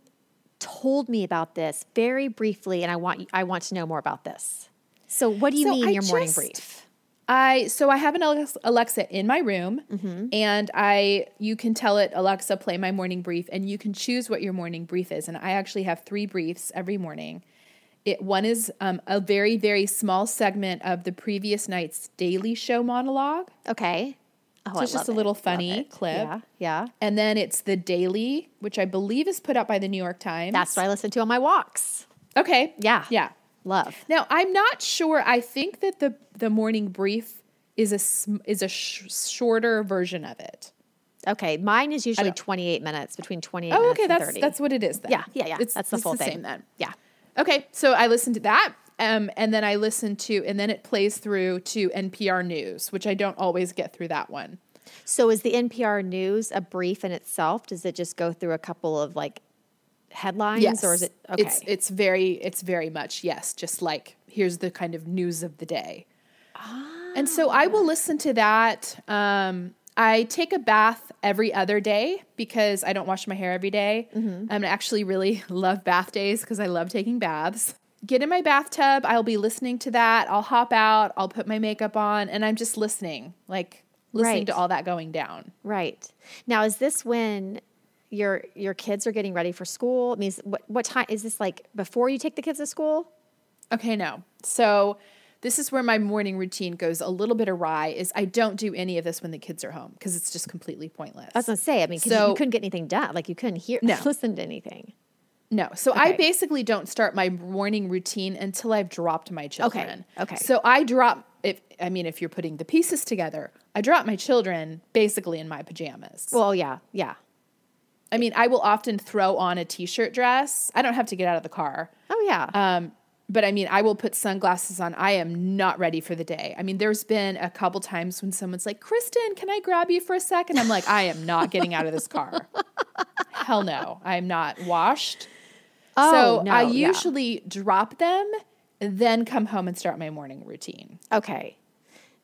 told me about this very briefly, and I want to know more about this. So what do you mean your morning brief? So I have an Alexa in my room, mm-hmm. and you can tell it, Alexa, play my morning brief, and you can choose what your morning brief is. And I actually have 3 briefs every morning. One is a very, very small segment of the previous night's Daily Show monologue. Okay. Oh, so it's just a little funny clip. Yeah. And then it's The Daily, which I believe is put out by the New York Times. That's what I listen to on my walks. Okay. Yeah. Love. Now, I'm not sure. I think that the morning brief is a shorter version of it. Okay. Mine is usually 28 minutes, between 28 minutes and 30. Oh, okay. That's what it is then. Yeah. That's the full thing. It's the same then. Yeah. Okay. So I listen to that. And then it plays through to NPR News, which I don't always get through that one. So is the NPR News a brief in itself? Does it just go through a couple of headlines? Yes. Or is it, okay. It's very much, yes. Just here's the kind of news of the day. Ah. And so I will listen to that. I take a bath every other day because I don't wash my hair every day. Mm-hmm. I actually really love bath days because I love taking baths. Get in my bathtub. I'll be listening to that. I'll hop out. I'll put my makeup on, and I'm just listening right. to all that going down. Right. Now, is this when your kids are getting ready for school? I mean, what time is this? Before you take the kids to school? Okay, no. So this is where my morning routine goes a little bit awry. Is I don't do any of this when the kids are home because it's just completely pointless. I was gonna say. I mean, because you couldn't get anything done. You couldn't listen to anything. No. So okay. I basically don't start my morning routine until I've dropped my children. Okay. So I drop if you're putting the pieces together, I drop my children basically in my pajamas. Well, yeah. I mean, I will often throw on a t-shirt dress. I don't have to get out of the car. Oh yeah. But I mean, I will put sunglasses on. I am not ready for the day. I mean, there's been a couple times when someone's like, Kristen, can I grab you for a second? I'm like, I am not getting out of this car. Hell no. I'm not washed. Oh, so no, I usually drop them and then come home and start my morning routine. Okay.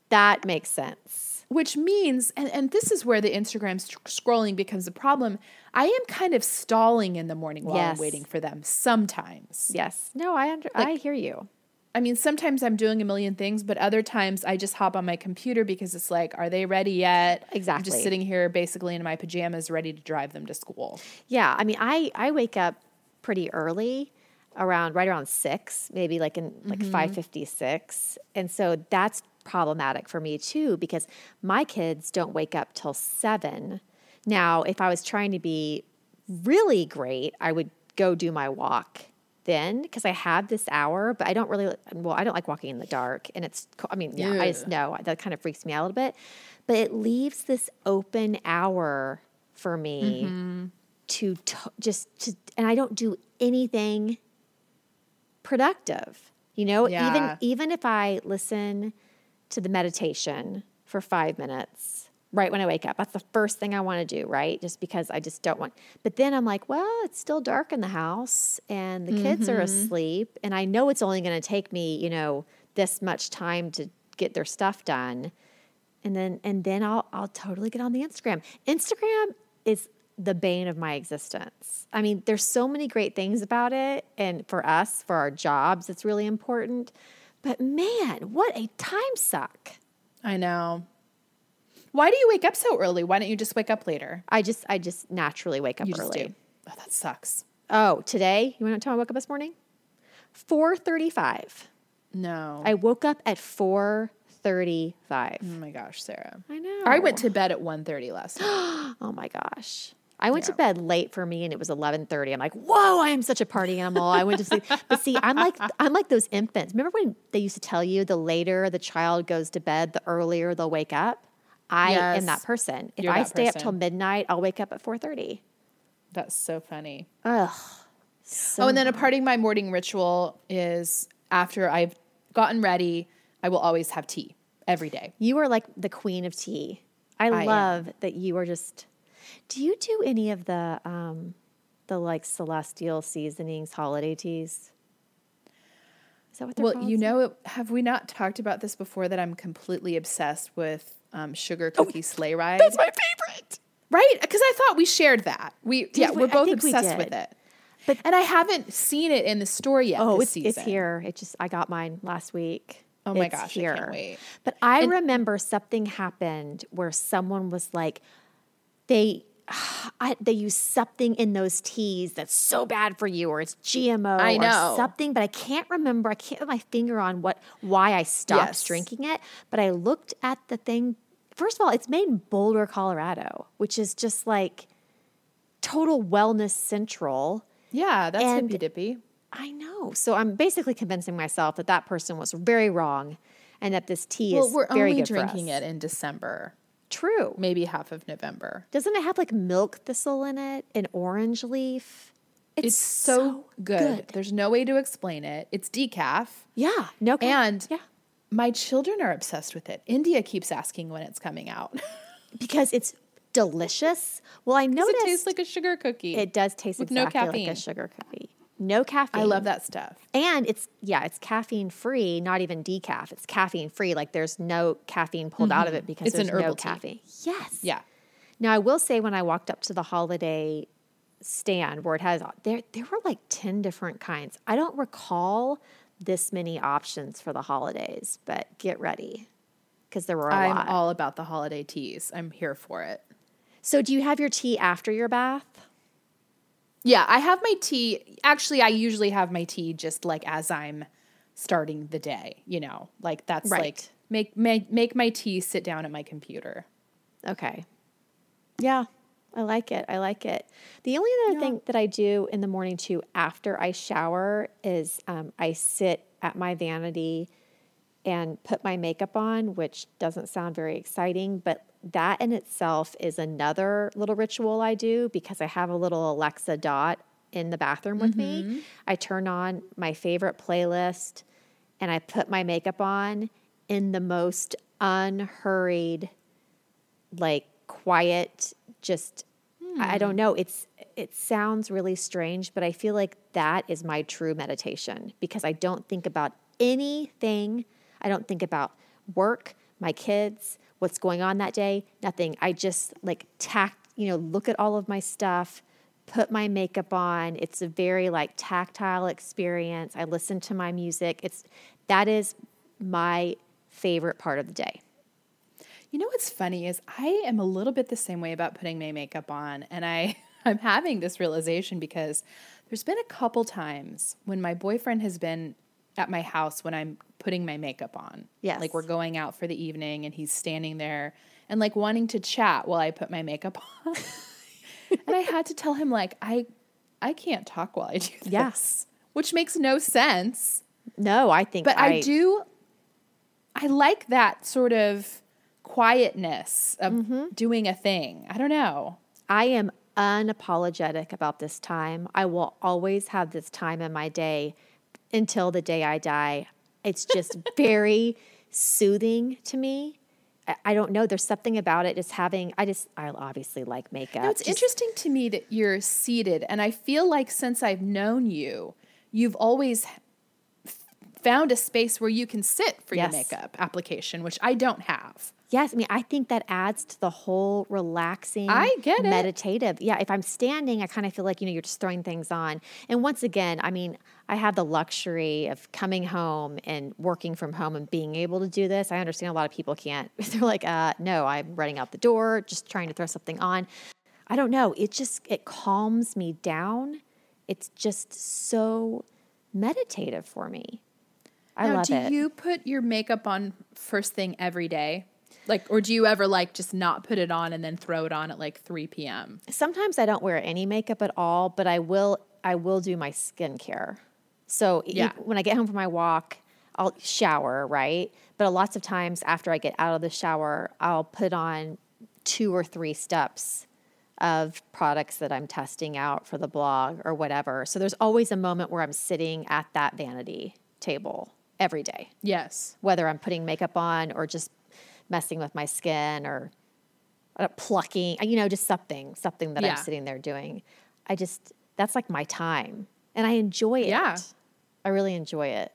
That makes sense. Which means, and this is where the Instagram scrolling becomes a problem, I am kind of stalling in the morning while I'm waiting for them sometimes. Yes. No, I hear you. I mean, sometimes I'm doing a million things, but other times I just hop on my computer because it's are they ready yet? Exactly. I'm just sitting here basically in my pajamas ready to drive them to school. Yeah. I mean, I wake up pretty early, right around 6, maybe 5:56. And so that's problematic for me too, because my kids don't wake up till 7. Now, if I was trying to be really great, I would go do my walk then because I have this hour, but I don't really, I don't like walking in the dark, and it's, I just know that kind of freaks me out a little bit, but it leaves this open hour for me and I don't do anything productive, even if I listen to the meditation for 5 minutes right when I wake up, that's the first thing I want to do. Right. Just because I just don't want, but then I'm like, well, it's still dark in the house and the kids are asleep and I know it's only going to take me, this much time to get their stuff done. And then I'll totally get on the Instagram. Instagram is the bane of my existence. I mean, there's so many great things about it. And for us, for our jobs, it's really important. But man, what a time suck. I know. Why do you wake up so early? Why don't you just wake up later? I just naturally wake up early. Do. Oh, that sucks. Oh, today? You want to tell me I woke up this morning? 4:35. No. I woke up at 4:35. Oh my gosh, Sarah. I know. I went to bed at 1:30 last night. Oh my gosh. I went to bed late for me, and it was 11:30. I'm like, whoa, I am such a party animal. I went to sleep. But see, I'm like those infants. Remember when they used to tell you the later the child goes to bed, the earlier they'll wake up? I am that person. If I stay up till midnight, I'll wake up at 4:30. That's so funny. Ugh. So and then a part of my morning ritual is after I've gotten ready, I will always have tea every day. You are like the queen of tea. I love that you are just, do you do any of the like Celestial Seasonings holiday teas? Is that what they're called? Well, you know, have we not talked about this before that I'm completely obsessed with sugar cookie sleigh ride? That's my favorite. Right? Because I thought we shared that. We're both obsessed with it. But I haven't seen it in the store yet. Oh, this season. It's here. I got mine last week. Oh my gosh, here. I can't wait. But I remember something happened where someone was like, they use something in those teas that's so bad for you, or it's GMO or something. But I can't remember. I can't put my finger on why I stopped drinking it. But I looked at the thing. First of all, it's made in Boulder, Colorado, which is just like total wellness central. Yeah, that's hippy dippy. I know. So I'm basically convincing myself that that person was very wrong, and that this tea is very good for us. We're only drinking it in December. True. Maybe half of November. Doesn't it have like milk thistle in it and orange leaf? It's so good. There's no way to explain it. It's decaf. Yeah. No. And my children are obsessed with it. India keeps asking when it's coming out because it's delicious. Well, I noticed it tastes like a sugar cookie. It does taste exactly like a sugar cookie. No caffeine. I love that stuff. And it's caffeine free, not even decaf. It's caffeine free. Like there's no caffeine pulled out of it because there's no caffeine. Yes. Yeah. Now I will say when I walked up to the holiday stand where it has, there were like 10 different kinds. I don't recall this many options for the holidays, but get ready because there were a lot. I'm all about the holiday teas. I'm here for it. So do you have your tea after your bath? Yeah, I have my tea. Actually, I usually have my tea just like as I'm starting the day, you know, like that's right. Like make my tea, sit down at my computer. Okay. Yeah, I like it. The only other thing that I do in the morning too after I shower is I sit at my vanity and put my makeup on, which doesn't sound very exciting, but that in itself is another little ritual I do because I have a little Alexa dot in the bathroom with me. I turn on my favorite playlist and I put my makeup on in the most unhurried, like quiet, just, I don't know. It sounds really strange, but I feel like that is my true meditation because I don't think about anything. I don't think about work, my kids, what's going on that day, nothing. I just like look at all of my stuff, put my makeup on. It's a very like tactile experience. I listen to my music. That is my favorite part of the day. You know, what's funny is I am a little bit the same way about putting my makeup on. And I'm having this realization because there's been a couple times when my boyfriend has been at my house when I'm putting my makeup on. Yes. Like we're going out for the evening and he's standing there and like wanting to chat while I put my makeup on. And I had to tell him like, I can't talk while I do this. Yes. Which makes no sense. No, I think. But I like that sort of quietness of doing a thing. I don't know. I am unapologetic about this time. I will always have this time in my day until the day I die. It's just very soothing to me. I don't know. There's something about it. I obviously like makeup. No, it's interesting to me that you're seated. And I feel like since I've known you, you've always found a space where you can sit for your makeup application, which I don't have. Yes. I mean, I think that adds to the whole relaxing, meditative. Yeah. If I'm standing, I kind of feel like, you're just throwing things on. And once again, I mean, I have the luxury of coming home and working from home and being able to do this. I understand a lot of people can't. They're like, no, I'm running out the door, just trying to throw something on. I don't know. It calms me down. It's just so meditative for me. I love it. Do you put your makeup on first thing every day? Like, or do you ever like just not put it on and then throw it on at like 3 p.m.? Sometimes I don't wear any makeup at all, but I will do my skincare. So when I get home from my walk, I'll shower, right? But lots of times after I get out of the shower, I'll put on 2 or 3 steps of products that I'm testing out for the blog or whatever. So there's always a moment where I'm sitting at that vanity table every day. Yes. Whether I'm putting makeup on or just messing with my skin or plucking, you know, just something that I'm sitting there doing. That's like my time and I enjoy it. Yeah. I really enjoy it.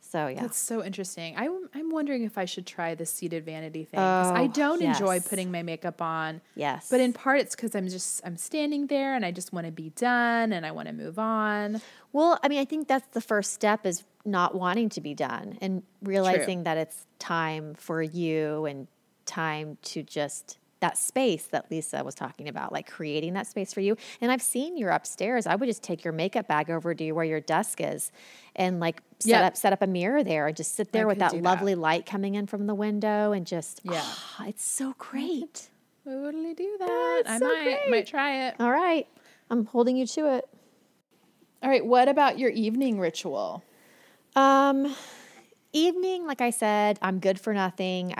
So, yeah. That's so interesting. I'm wondering if I should try the seated vanity thing. Oh, I don't enjoy putting my makeup on. Yes. But in part it's because I'm standing there and I just want to be done and I want to move on. Well, I mean, I think that's the first step is not wanting to be done and realizing that it's time for you and time to just that space that Lisa was talking about, like creating that space for you. And I've seen your upstairs. I would just take your makeup bag over to where your desk is and like set up a mirror there and just sit there with that lovely light coming in from the window and just, it's so great. I could totally do that. I might try it. All right. I'm holding you to it. All right. What about your evening ritual? Evening, like I said, I'm good for nothing.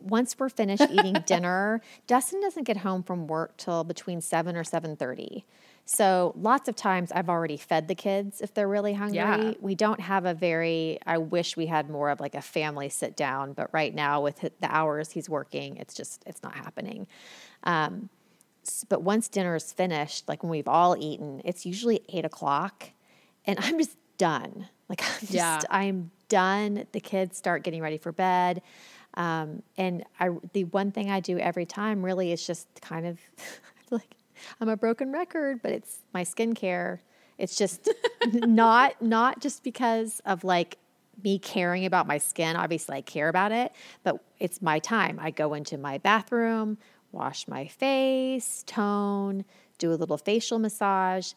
Once we're finished eating dinner, Dustin doesn't get home from work till between 7 or 7:30. So lots of times I've already fed the kids if they're really hungry. Yeah. We don't have I wish we had more of like a family sit down, but right now with the hours he's working, it's not happening. But once dinner is finished, like when we've all eaten, it's usually 8 o'clock and I'm just done. Like I'm done. The kids start getting ready for bed. The one thing I do every time really is just kind of like, I'm a broken record, but it's my skincare. It's just not just because of like me caring about my skin. Obviously I care about it, but it's my time. I go into my bathroom, wash my face, tone, do a little facial massage.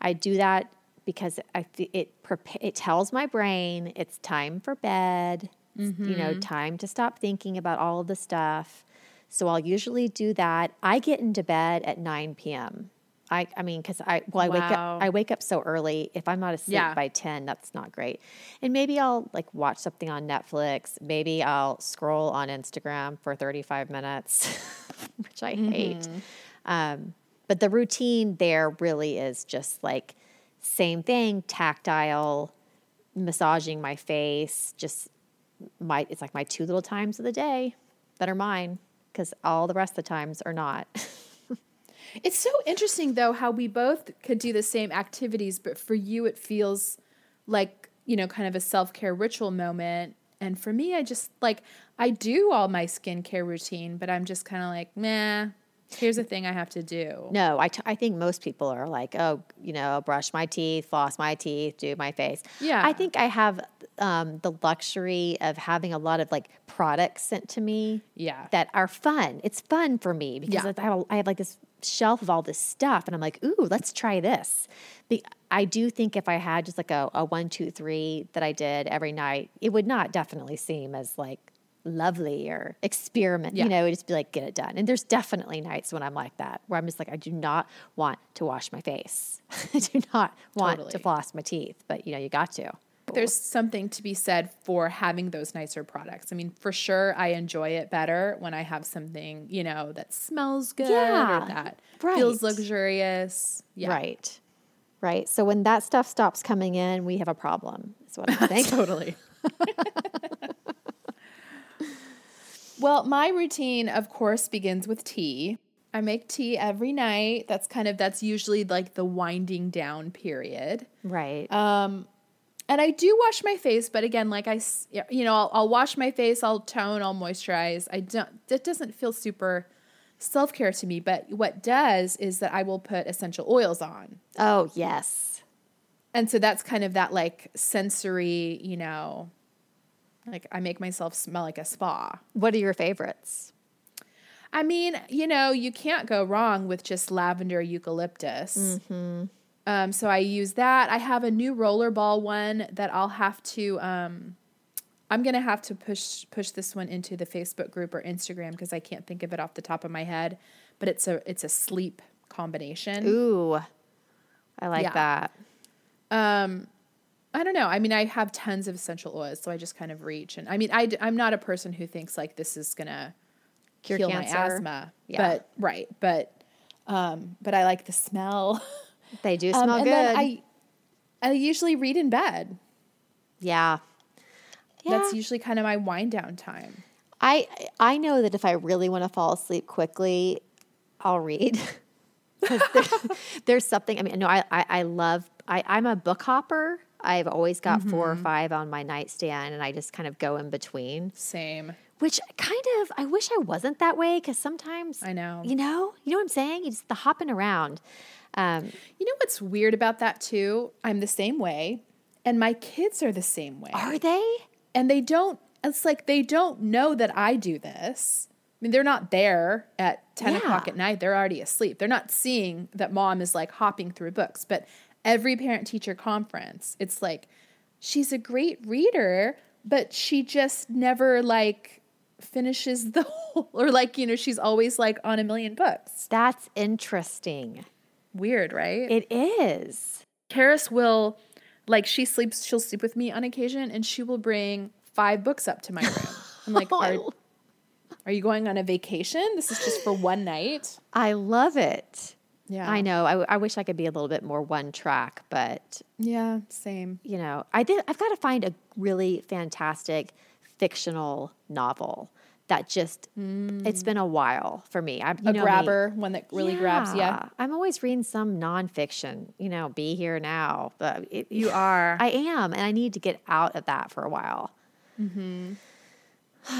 I do that because it tells my brain it's time for bed, you know, time to stop thinking about all of the stuff. So I'll usually do that. I get into bed at 9 p.m. I wake up so early. If I'm not asleep by 10, that's not great. And maybe I'll like watch something on Netflix. Maybe I'll scroll on Instagram for 35 minutes, which I hate. But the routine there really is just like, same thing, tactile, massaging my face, just it's like my 2 little times of the day that are mine because all the rest of the times are not. It's so interesting though, how we both could do the same activities, but for you, it feels like, you know, kind of a self-care ritual moment. And for me, I just like, I do all my skincare routine, but I'm just kind of like, meh. Here's the thing I have to do. No, I think most people are like, oh, you know, brush my teeth, floss my teeth, do my face. Yeah. I think I have the luxury of having a lot of like products sent to me that are fun. It's fun for me because I have like this shelf of all this stuff and I'm like, ooh, let's try this. But I do think if I had just like a 1, 2, 3 that I did every night, it would not definitely seem as like, lovely or experiment, you know, just be like, get it done. And there's definitely nights when I'm like that, where I'm just like, I do not want to wash my face. I do not want to floss my teeth, but you know, you got to. There's something to be said for having those nicer products. I mean, for sure, I enjoy it better when I have something, you know, that smells good or that feels luxurious. Yeah. Right. So when that stuff stops coming in, we have a problem is what I think. Totally. Well, my routine, of course, begins with tea. I make tea every night. That's usually like the winding down period. Right. And I do wash my face, but again, like I'll wash my face, I'll tone, I'll moisturize. That doesn't feel super self-care to me, but what does is that I will put essential oils on. Oh, yes. And so that's kind of that like sensory, you know, like I make myself smell like a spa. What are your favorites? I mean, you know, you can't go wrong with just lavender eucalyptus. Mm-hmm. So I use that. I have a new rollerball one that I'll have to, I'm going to have to push this one into the Facebook group or Instagram because I can't think of it off the top of my head, but it's a sleep combination. Ooh, I like that. I don't know. I mean, I have tons of essential oils, so I just kind of reach. And I mean, I'm not a person who thinks like this is going to cure cancer. My asthma. Yeah. But right. But I like the smell. They do smell good. Then I usually read in bed. Yeah. That's usually kind of my wind down time. I know that if I really want to fall asleep quickly, I'll read. There's something, I mean, no, I love, I'm a book hopper. I've always got 4 or 5 on my nightstand and I just kind of go in between. Same. Which kind of, I wish I wasn't that way because sometimes. I know. You know what I'm saying? It's the hopping around. You know what's weird about that too? I'm the same way and my kids are the same way. Are they? And they don't, it's like they don't know that I do this. I mean, they're not there at 10 o'clock at night. They're already asleep. They're not seeing that mom is like hopping through books. But every parent-teacher conference, it's like, she's a great reader, but she just never like finishes the whole, or like, you know, she's always like on a million books. That's interesting. Weird, right? It is. Karis will, like she'll sleep with me on occasion and she will bring 5 books up to my room. I'm like, Are you going on a vacation? This is just for one night. I love it. Yeah. I know. I wish I could be a little bit more one track, but. Yeah, same. You know, I've got to find a really fantastic fictional novel that just, it's been a while for me. One that really grabs. Yeah. I'm always reading some nonfiction, you know, Be Here Now. But you are. I am. And I need to get out of that for a while. Mm-hmm.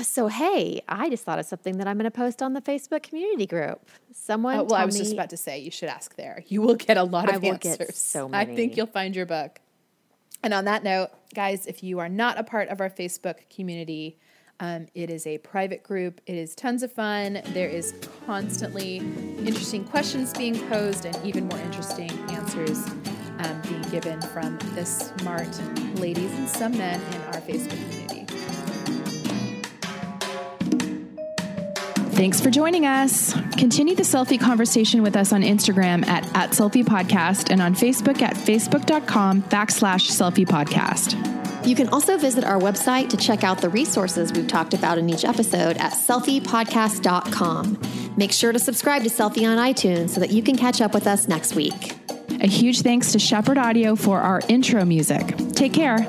So, hey, I just thought of something that I'm going to post on the Facebook community group. I was just about to say, you should ask there. You will get a lot of answers. Get so many. I think you'll find your book. And on that note, guys, if you are not a part of our Facebook community, it is a private group. It is tons of fun. There is constantly interesting questions being posed and even more interesting answers being given from the smart ladies and some men in our Facebook community. Thanks for joining us. Continue the selfie conversation with us on Instagram at @selfiepodcast and on Facebook at facebook.com/selfiepodcast. You can also visit our website to check out the resources we've talked about in each episode at selfiepodcast.com. Make sure to subscribe to Selfie on iTunes so that you can catch up with us next week. A huge thanks to Shepherd Audio for our intro music. Take care.